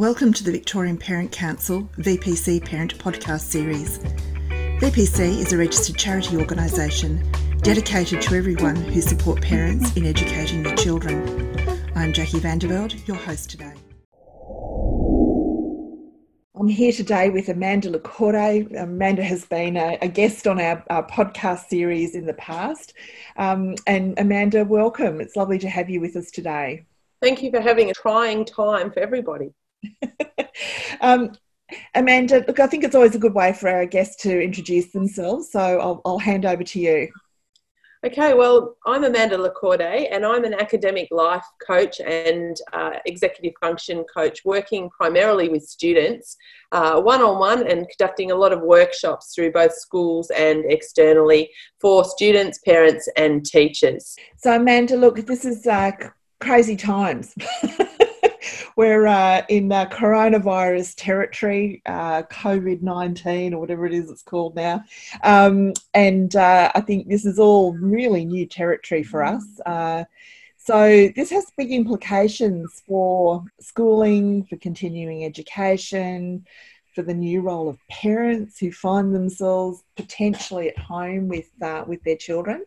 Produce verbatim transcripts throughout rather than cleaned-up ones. Welcome to the Victorian Parent Council V P C Parent Podcast Series. V P C is a registered charity organisation dedicated to everyone who support parents in educating their children. I'm Jackie Vanderbilt, your host today. I'm here today with Amanda LaCorte. Amanda has been a, a guest on our, our podcast series in the past. Um, and Amanda, welcome. It's lovely to have you with us today. Thank you for having a trying time for everybody. um, Amanda, look, I think it's always a good way for our guests to introduce themselves. So I'll, I'll hand over to you. Okay, well, I'm Amanda LaCorte and I'm an academic life coach and uh, executive function coach working primarily with students uh, one-on-one and conducting a lot of workshops through both schools and externally for students, parents and teachers. So Amanda, look, this is uh, crazy times. We're uh, in uh, coronavirus territory, uh, COVID nineteen or whatever it is it's called now. Um, and uh, I think this is all really new territory for us. Uh, so this has big implications for schooling, for continuing education, for the new role of parents who find themselves potentially at home with uh, with their children.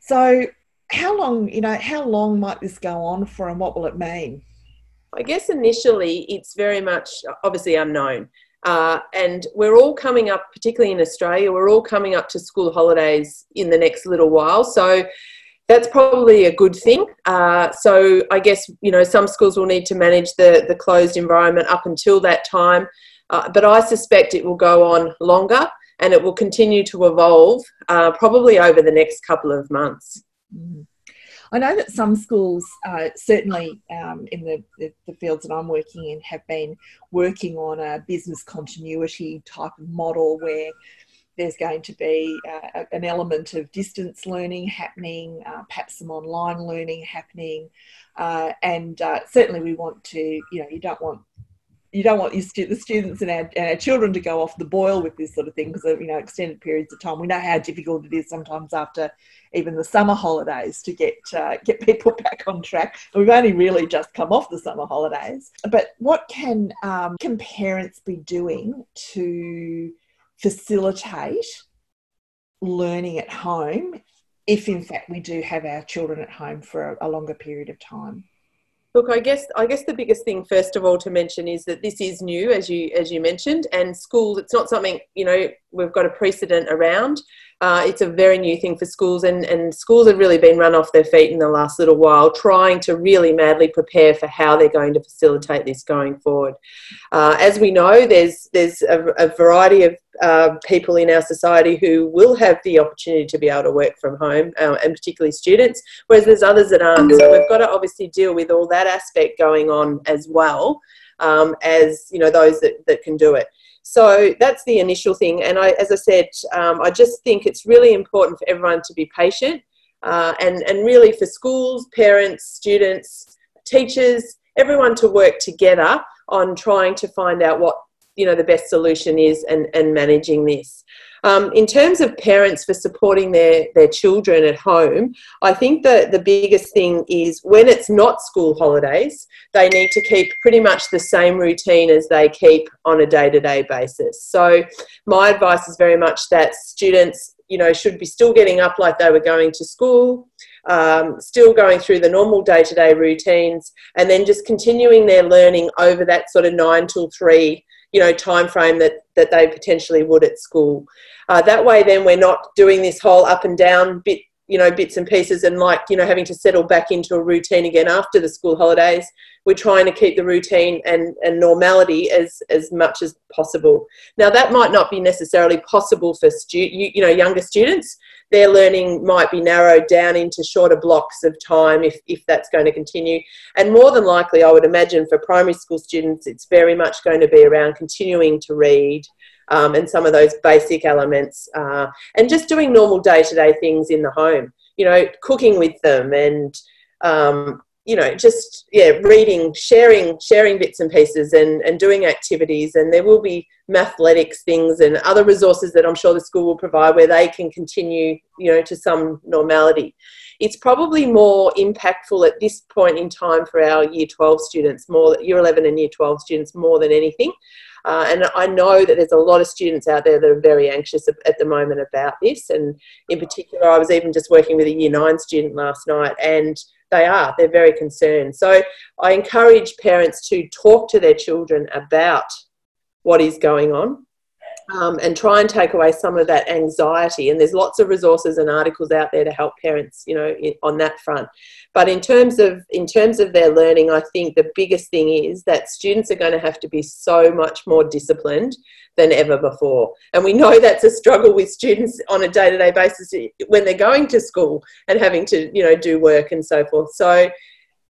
So how long, you know, how long might this go on for and what will it mean? I guess initially it's very much obviously unknown uh, and we're all coming up, particularly in Australia, we're all coming up to school holidays in the next little while. So that's probably a good thing. Uh, so I guess, you know, some schools will need to manage the, the closed environment up until that time, uh, but I suspect it will go on longer and it will continue to evolve uh, probably over the next couple of months. Mm. I know that some schools, uh, certainly um, in the, the, the fields that I'm working in, have been working on a business continuity type of model where there's going to be uh, an element of distance learning happening, uh, perhaps some online learning happening, uh, and uh, certainly we want to, you know, you don't want You don't want your stu- the students and our, and our children to go off the boil with this sort of thing because of, you know, extended periods of time. We know how difficult it is sometimes after even the summer holidays to get uh, get people back on track. We've only really just come off the summer holidays. But what can um, can parents be doing to facilitate learning at home if, in fact, we do have our children at home for a, a longer period of time? Look, I guess I guess the biggest thing, first of all, to mention is that this is new, as you as you mentioned, and schools, it's not something, you know, we've got a precedent around. Uh, it's a very new thing for schools, and, and schools have really been run off their feet in the last little while, trying to really madly prepare for how they're going to facilitate this going forward. Uh, as we know, there's there's a, a variety of uh, people in our society who will have the opportunity to be able to work from home, uh, and particularly students, whereas there's others that aren't. So we've got to obviously deal with all that. that aspect going on as well um, as, you know, those that, that can do it. So that's the initial thing. And I, as I said, um, I just think it's really important for everyone to be patient uh, and, and really for schools, parents, students, teachers, everyone to work together on trying to find out what, you know, the best solution is and, and managing this. Um, in terms of parents for supporting their, their children at home, I think that the biggest thing is when it's not school holidays, they need to keep pretty much the same routine as they keep on a day-to-day basis. So my advice is very much that students, you know, should be still getting up like they were going to school, um, still going through the normal day-to-day routines, and then just continuing their learning over that sort of nine till three, you know, time frame that, that they potentially would at school. Uh, that way then we're not doing this whole up and down bit, you know, bits and pieces and like, you know, having to settle back into a routine again after the school holidays. We're trying to keep the routine and, and normality as, as much as possible. Now that might not be necessarily possible for stu- you, you know, younger students. Their learning might be narrowed down into shorter blocks of time if, if that's going to continue. And more than likely, I would imagine for primary school students, it's very much going to be around continuing to read um, and some of those basic elements uh, and just doing normal day-to-day things in the home, you know, cooking with them and, um, you know, just, yeah, reading, sharing, sharing bits and pieces and, and doing activities. And there will be mathletics things and other resources that I'm sure the school will provide where they can continue, you know, to some normality. it's probably more impactful at this point in time for our year twelve students, more year eleven and year twelve students more than anything. Uh, and I know that there's a lot of students out there that are very anxious at the moment about this. And in particular, I was even just working with a year nine student last night, and they are, they're very concerned. So I encourage parents to talk to their children about what is going on, um, and try and take away some of that anxiety. And there's lots of resources and articles out there to help parents, you know, in, on that front. But in terms of in terms of their learning, I think the biggest thing is that students are going to have to be so much more disciplined than ever before. And we know that's a struggle with students on a day-to-day basis when they're going to school and having to, you know, do work and so forth. So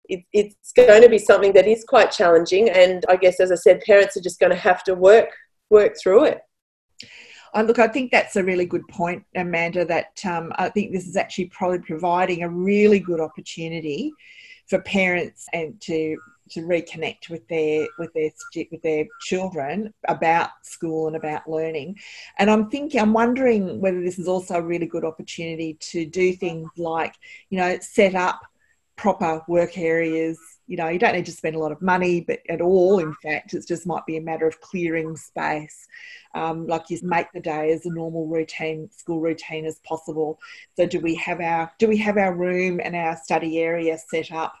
It, it's going to be something that is quite challenging, and I guess, as I said, parents are just going to have to work work through it. Oh, look, I think that's a really good point, Amanda, that um, I think this is actually probably providing a really good opportunity for parents and to to reconnect with their with their with their children about school and about learning. And I'm thinking, I'm wondering whether this is also a really good opportunity to do things like, you know, set up proper work areas. You know, you don't need to spend a lot of money, but at all, in fact, it just might be a matter of clearing space. Um, like you make the day as a normal routine, school routine as possible. So do we have our, do we have our room and our study area set up,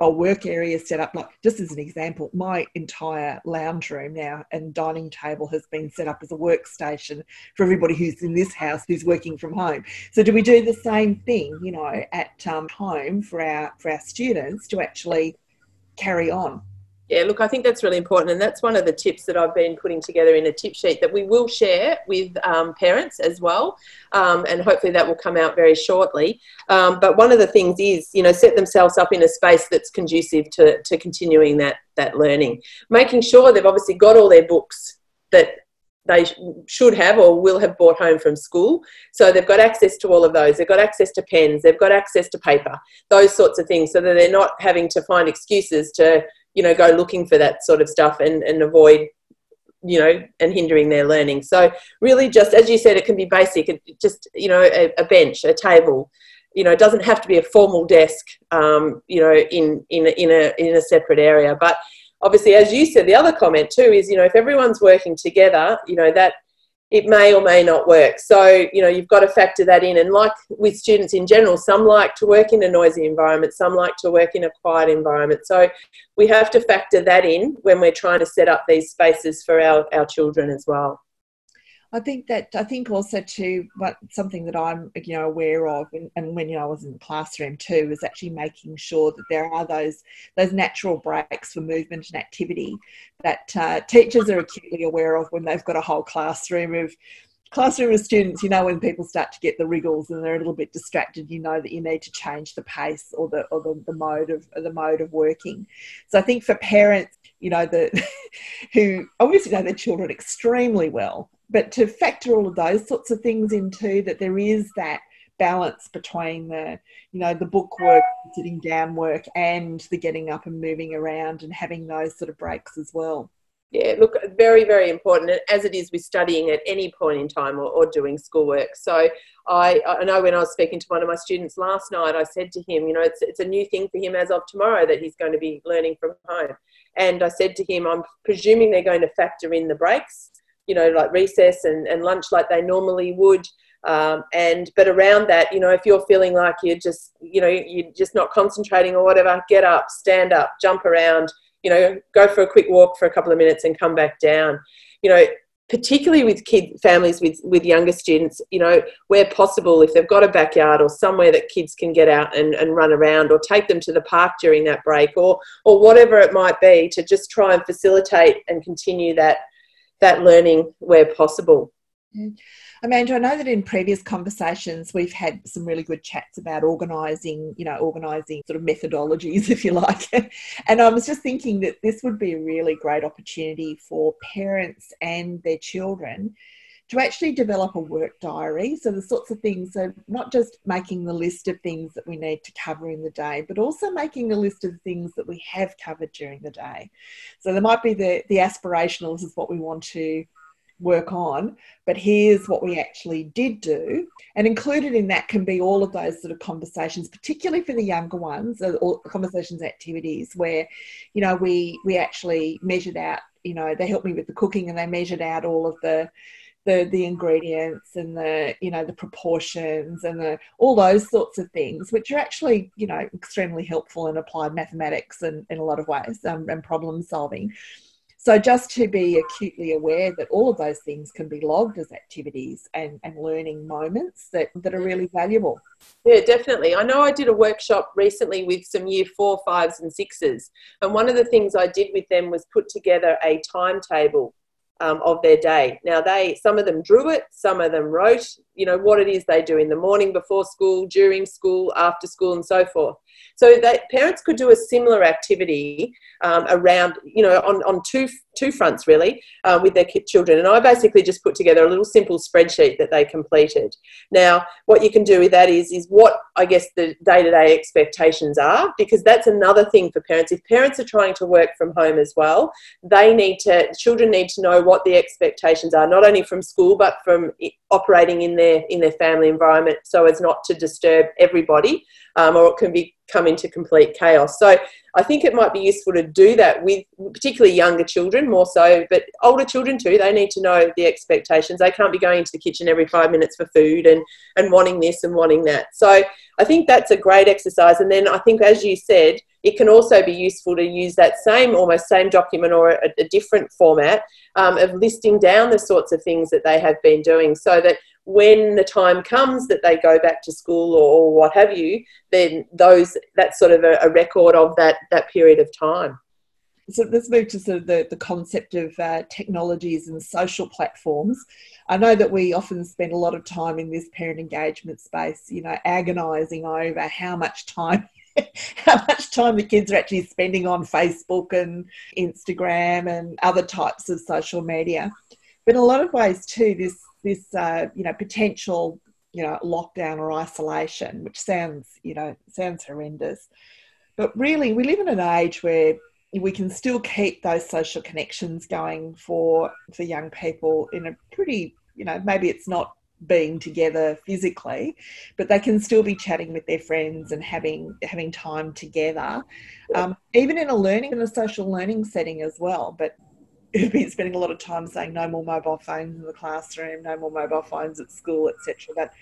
a work area set up? Like, just as an example, my entire lounge room now and dining table has been set up as a workstation for everybody who's in this house who's working from home. So do we do the same thing, you know, at um, home for our for our students to actually carry on? Yeah, look, I think that's really important, and that's one of the tips that I've been putting together in a tip sheet that we will share with um, parents as well, um, and hopefully that will come out very shortly. Um, but one of the things is, you know, set themselves up in a space that's conducive to, to continuing that, that learning, making sure they've obviously got all their books that they should have or will have brought home from school. So they've got access to all of those. They've got access to pens. They've got access to paper, those sorts of things, so that they're not having to find excuses to, you know, go looking for that sort of stuff and, and avoid, you know, and hindering their learning. So really, just as you said, it can be basic. It just, you know, a, a bench, a table, you know, it doesn't have to be a formal desk, um, you know, in, in, in a, in a separate area. But obviously, as you said, the other comment too is, you know, if everyone's working together, you know, that it may or may not work. So, you know, you've got to factor that in. And like with students in general, some like to work in a noisy environment, some like to work in a quiet environment. So we have to factor that in when we're trying to set up these spaces for our, our children as well. I think that, I think also too, but something that I'm, you know, aware of, and, and when, you know, I was in the classroom too, is actually making sure that there are those those natural breaks for movement and activity that uh, teachers are acutely aware of when they've got a whole classroom of classroom of students. You know, when people start to get the wriggles and they're a little bit distracted, you know that you need to change the pace or the or the, the mode of the mode of working. So I think for parents, you know, the who obviously know their children extremely well, but to factor all of those sorts of things into that, there is that balance between the, you know, the book work, sitting down work, and the getting up and moving around and having those sort of breaks as well. Yeah, look, very, very important, as it is with studying at any point in time, or, or doing schoolwork. So I, I know when I was speaking to one of my students last night, I said to him, you know, it's it's a new thing for him as of tomorrow that he's going to be learning from home. And I said to him, I'm presuming they're going to factor in the breaks, you know, like recess and, and lunch like they normally would. Um, and, but around that, you know, if you're feeling like you're just, you know, you're just not concentrating or whatever, get up, stand up, jump around, you know, go for a quick walk for a couple of minutes and come back down. You know, particularly with kid families with, with younger students, you know, where possible, if they've got a backyard or somewhere that kids can get out and, and run around, or take them to the park during that break, or, or whatever it might be, to just try and facilitate and continue that, that learning where possible. Amanda, I know that in previous conversations we've had some really good chats about organising, you know, organising sort of methodologies, if you like. And I was just thinking that this would be a really great opportunity for parents and their children to actually develop a work diary. So the sorts of things, so not just making the list of things that we need to cover in the day, but also making a list of things that we have covered during the day. So there might be the, the aspirational, this is what we want to work on, but here's what we actually did do. And included in that can be all of those sort of conversations, particularly for the younger ones, or conversations, activities where, you know, we we actually measured out, you know, they helped me with the cooking and they measured out all of the the the ingredients and the, you know, the proportions and the all those sorts of things, which are actually, you know, extremely helpful in applied mathematics and in a lot of ways um, and problem solving. So just to be acutely aware that all of those things can be logged as activities and, and learning moments that, that are really valuable. Yeah, definitely. I know I did a workshop recently with some year four, fives and sixes. And one of the things I did with them was put together a timetable um, of their day. Now, they some of them drew it, some of them wrote, you know, what it is they do in the morning before school, during school, after school and so forth. So that parents could do a similar activity um, around, you know, on, on two two fronts really uh, with their children. And I basically just put together a little simple spreadsheet that they completed. Now, what you can do with that is, is what I guess the day-to-day expectations are, because that's another thing for parents. If parents are trying to work from home as well, they need to, children need to know what the expectations are, not only from school but from operating in their, in their family environment, so as not to disturb everybody um, or it can be come into complete chaos. So I think it might be useful to do that with particularly younger children more so, but older children too. They need to know the expectations. They can't be going into the kitchen every five minutes for food and, and wanting this and wanting that. So I think that's a great exercise. And then I think, as you said, it can also be useful to use that same, almost same document or a, a different format um, of listing down the sorts of things that they have been doing, so that when the time comes that they go back to school or what have you, then those that's sort of a, a record of that that period of time. So let's move to sort of the, the concept of uh, technologies and social platforms. I know that we often spend a lot of time in this parent engagement space, you know, agonising over how much time how much time the kids are actually spending on Facebook and Instagram and other types of social media. But in a lot of ways too, this this uh, you know, potential, you know, lockdown or isolation, which sounds, you know, sounds horrendous. But really, we live in an age where we can still keep those social connections going for, for young people in a pretty, you know, maybe it's not being together physically, but they can still be chatting with their friends and having having time together, um, even in a learning in a social learning setting as well. But we've been spending a lot of time saying no more mobile phones in the classroom, no more mobile phones at school, et cetera. But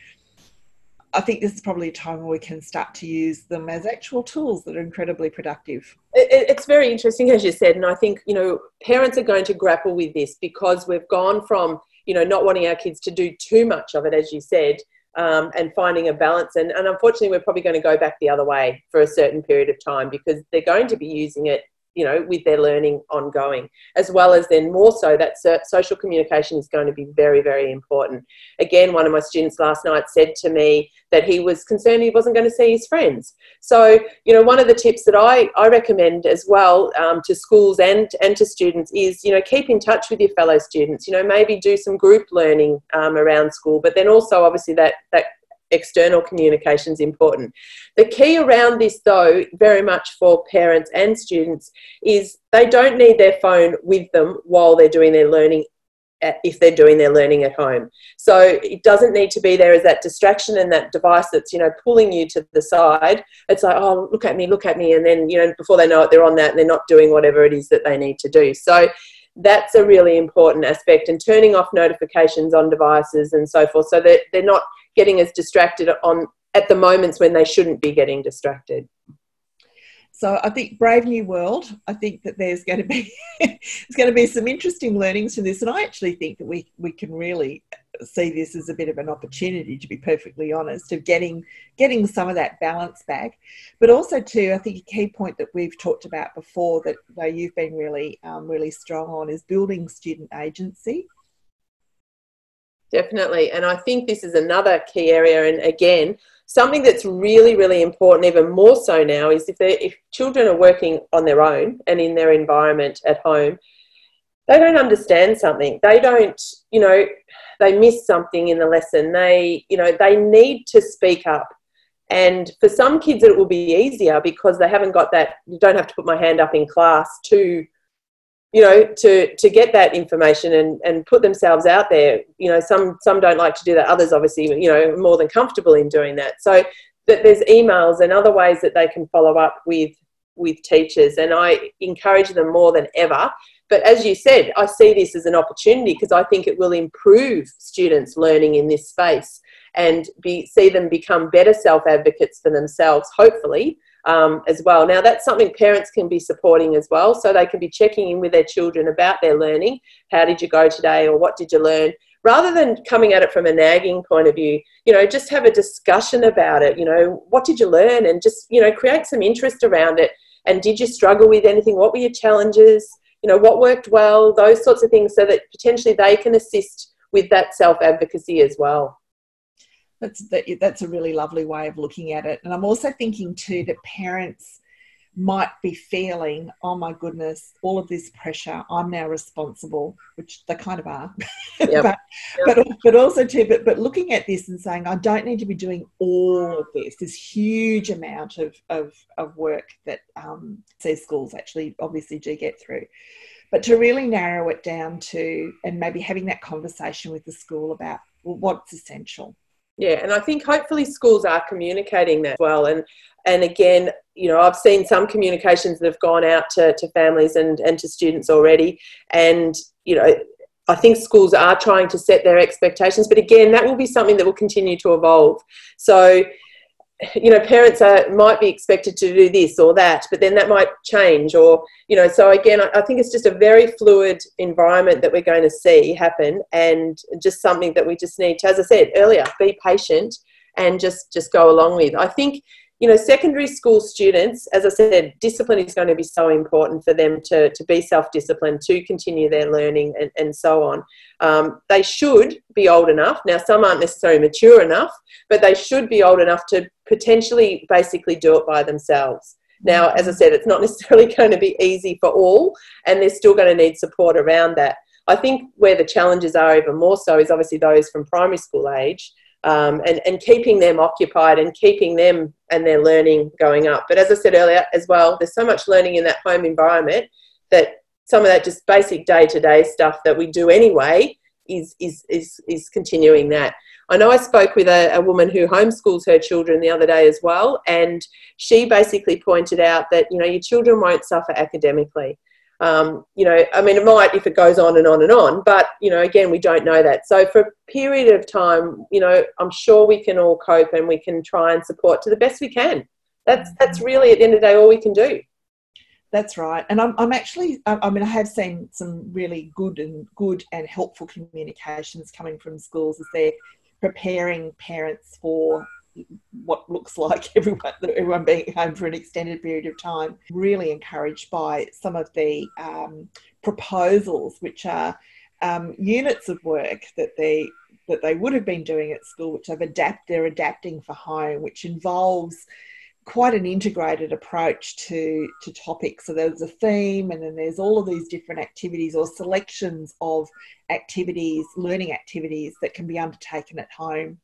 I think this is probably a time where we can start to use them as actual tools that are incredibly productive. It's very interesting, as you said, and I think, you know, parents are going to grapple with this because we've gone from, you know, not wanting our kids to do too much of it, as you said, um, and finding a balance. And, and unfortunately, we're probably going to go back the other way for a certain period of time, because they're going to be using it, you know, with their learning ongoing, as well as then more so that social communication is going to be very, very important. Again, one of my students last night said to me that he was concerned he wasn't going to see his friends. So, you know, one of the tips that I, I recommend as well um, to schools and, and to students is, you know, keep in touch with your fellow students, you know, maybe do some group learning um, around school, but then also obviously that, that external communication is important. The key around this, though, very much for parents and students, is they don't need their phone with them while they're doing their learning, if they're doing their learning at home. So it doesn't need to be there as that distraction and that device that's, you know, pulling you to the side. It's like, oh, look at me, look at me. And then, you know, before they know it, they're on that and they're not doing whatever it is that they need to do. So that's a really important aspect, and turning off notifications on devices and so forth, so that they're not getting as distracted on at the moments when they shouldn't be getting distracted. So I think Brave New World, I think that there's going to be there's going to be some interesting learnings from this, and I actually think that we we can really see this as a bit of an opportunity, to be perfectly honest, of getting getting some of that balance back. But also too, I think a key point that we've talked about before that though you've been really um, really strong on is building student agency. Definitely. And I think this is another key area. And again, something that's really, really important, even more so now, is if if children are working on their own and in their environment at home, they don't understand something. They don't, you know, they miss something in the lesson. They, you know, they need to speak up. And for some kids, it will be easier because they haven't got that, you don't have to put my hand up in class to you know, to, to get that information and, and put themselves out there. You know, some some don't like to do that. Others obviously, you know, are more than comfortable in doing that. So that there's emails and other ways that they can follow up with with teachers, and I encourage them more than ever. But as you said, I see this as an opportunity because I think it will improve students' learning in this space and be, see them become better self-advocates for themselves, hopefully, Um, as well. Now, that's something parents can be supporting as well, so they can be checking in with their children about their learning. How did you go today, or what did you learn? Rather than coming at it from a nagging point of view, you know, just have a discussion about it. You know, what did you learn? And just, you know, create some interest around it. And did you struggle with anything? What were your challenges? You know, what worked well? Those sorts of things, so that potentially they can assist with that self-advocacy as well. That's that, that's a really lovely way of looking at it. And I'm also thinking too that parents might be feeling, oh my goodness, all of this pressure, I'm now responsible, which they kind of are. Yep. but, yep. but but also too, but, but looking at this and saying, I don't need to be doing all of this, this huge amount of, of, of work that um, these schools actually obviously do get through. But to really narrow it down to, and maybe having that conversation with the school about, well, what's essential. Yeah, and I think hopefully schools are communicating that well. And and again, you know, I've seen some communications that have gone out to, to families and, and to students already. And, you know, I think schools are trying to set their expectations. But again, that will be something that will continue to evolve. So, you know, parents are, might be expected to do this or that, but then that might change. Or, you know, so again, I think it's just a very fluid environment that we're going to see happen, and just something that we just need to, as I said earlier, be patient and just, just go along with. I think, you know, secondary school students, as I said, discipline is going to be so important for them to, to be self-disciplined, to continue their learning and, and so on. Um, they should be old enough. Now, some aren't necessarily mature enough, but they should be old enough to potentially basically do it by themselves. Now, as I said, it's not necessarily going to be easy for all, and they're still going to need support around that. I think where the challenges are even more so is obviously those from primary school age. Um, and, and keeping them occupied and keeping them and their learning going up. But as I said earlier as well, there's so much learning in that home environment that some of that just basic day-to-day stuff that we do anyway is is is, is continuing that. I know I spoke with a, a woman who homeschools her children the other day as well, and she basically pointed out that, you know, your children won't suffer academically. Um, you know, I mean, it might if it goes on and on and on, but, you know, again, we don't know that. So for a period of time, you know, I'm sure we can all cope, and we can try and support to the best we can. That's that's really, at the end of the day, all we can do. That's right. And I'm I'm actually, I mean, I have seen some really good and good and helpful communications coming from schools as they're preparing parents for what looks like everyone everyone being home for an extended period of time. Really encouraged by some of the um, proposals, which are um, units of work that they that they would have been doing at school, which they've adapt they're adapting for home, which involves quite an integrated approach to to topics. So there's a theme, and then there's all of these different activities or selections of activities, learning activities that can be undertaken at home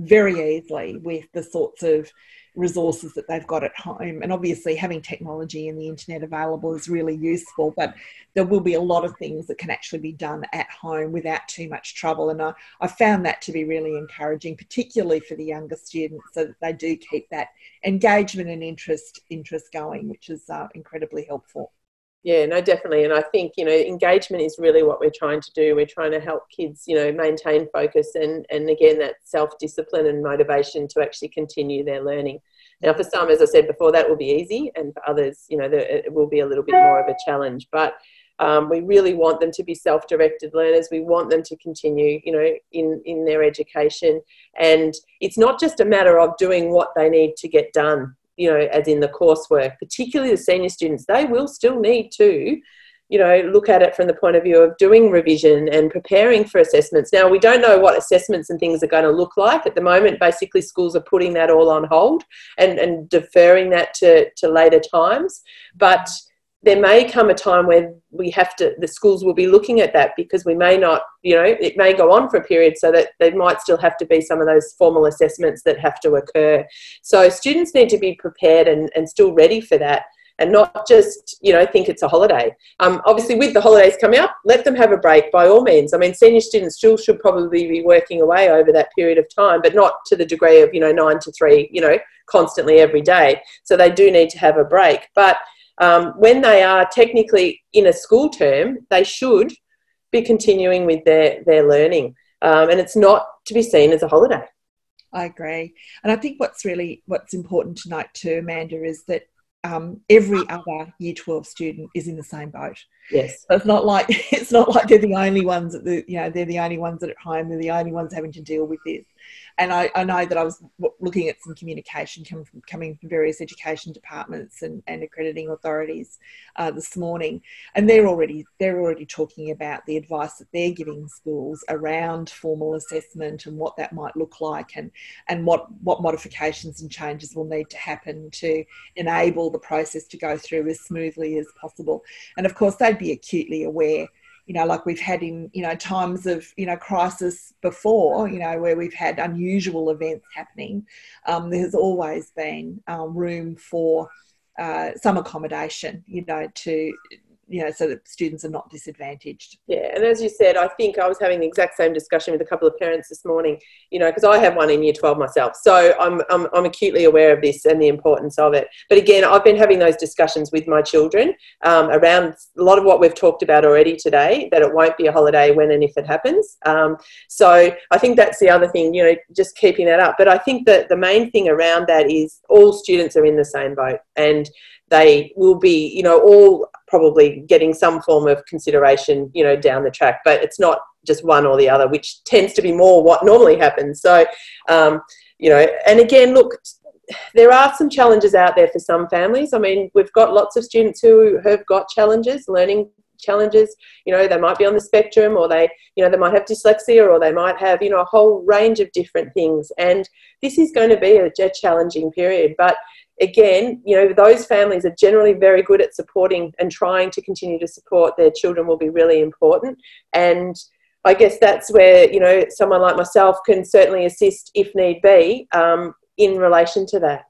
very easily with the sorts of resources that they've got at home. And obviously having technology and the internet available is really useful, but there will be a lot of things that can actually be done at home without too much trouble. And I, I found that to be really encouraging, particularly for the younger students, so that they do keep that engagement and interest interest going, which is uh, incredibly helpful. Yeah, no, definitely. And I think, you know, engagement is really what we're trying to do. We're trying to help kids, you know, maintain focus and, and again, that self-discipline and motivation to actually continue their learning. Now, for some, as I said before, that will be easy, and for others, you know, there, it will be a little bit more of a challenge. But um, we really want them to be self-directed learners. We want them to continue, you know, in, in their education. And it's not just a matter of doing what they need to get done, you know, as in the coursework, particularly the senior students. They will still need to, you know, look at it from the point of view of doing revision and preparing for assessments. Now, we don't know what assessments and things are going to look like. At the moment, basically schools are putting that all on hold and, and deferring that to, to later times. But there may come a time where we have to, the schools will be looking at that, because we may not, you know, it may go on for a period, so that there might still have to be some of those formal assessments that have to occur. So students need to be prepared and, and still ready for that. and not just, you know, think it's a holiday. Um, obviously, with the holidays coming up, let them have a break by all means. I mean, senior students still should probably be working away over that period of time, but not to the degree of, you know, nine to three, you know, constantly every day. So they do need to have a break. But um, when they are technically in a school term, they should be continuing with their, their learning. Um, and it's not to be seen as a holiday. I agree. And I think what's really, what's important tonight too, Amanda, is that um, every other Year twelve student is in the same boat. Yes. So it's not like, it's not like they're the only ones that the, you know, they're the only ones that are at home, they're the only ones having to deal with this. And I, I know that I was looking at some communication coming from, coming from various education departments and, and accrediting authorities uh, this morning, and they're already they're already talking about the advice that they're giving schools around formal assessment and what that might look like, and and what, what modifications and changes will need to happen to enable the process to go through as smoothly as possible. And of course, they'd be acutely aware, you know, like we've had in, you know, times of, you know, crisis before, you know, where we've had unusual events happening, um, there's always been um, room for uh, some accommodation, you know, to, you know, so that students are not disadvantaged. Yeah, and as you said, I think I was having the exact same discussion with a couple of parents this morning, you know, because I have one in Year twelve myself, so I'm, I'm I'm acutely aware of this and the importance of it. But again, I've been having those discussions with my children um, around a lot of what we've talked about already today, that it won't be a holiday when and if it happens. Um, so I think that's the other thing, you know, just keeping that up. But I think that the main thing around that is all students are in the same boat, and they will be, you know, all probably getting some form of consideration, you know, down the track, but it's not just one or the other, which tends to be more what normally happens. So, um, you know, and again, look, there are some challenges out there for some families. I mean, we've got lots of students who have got challenges, learning challenges, you know, they might be on the spectrum, or they, you know, they might have dyslexia, or they might have, you know, a whole range of different things. And this is going to be a, a challenging period, but again, you know, those families are generally very good at supporting and trying to continue to support their children will be really important. And I guess that's where, you know, someone like myself can certainly assist if need be um, in relation to that.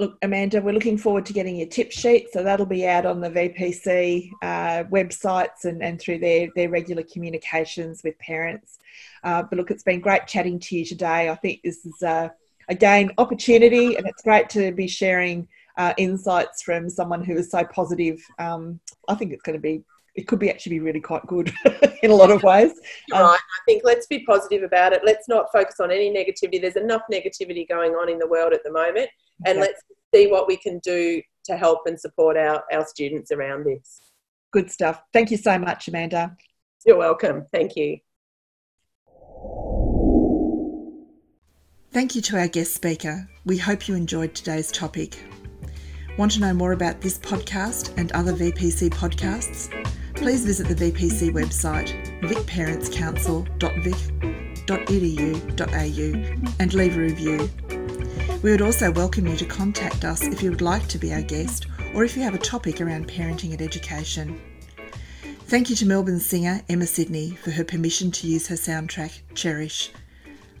Look, Amanda, we're looking forward to getting your tip sheet. So that'll be out on the V P C uh, websites and, and through their, their regular communications with parents. Uh, but look, it's been great chatting to you today. I think this is... Uh, Again, opportunity, and it's great to be sharing uh, insights from someone who is so positive. Um, I think it's going to be, it could be actually be really quite good in a lot of ways. You're um, right. I think let's be positive about it. Let's not focus on any negativity. There's enough negativity going on in the world at the moment, and yeah. Let's see what we can do to help and support our, our students around this. Good stuff. Thank you so much, Amanda. You're welcome. Thank you. Thank you to our guest speaker. We hope you enjoyed today's topic. Want to know more about this podcast and other V P C podcasts? Please visit the V P C website, vic parents council dot vic dot e d u dot a u, and leave a review. We would also welcome you to contact us if you would like to be our guest, or if you have a topic around parenting and education. Thank you to Melbourne singer Emma Sydney for her permission to use her soundtrack, Cherish.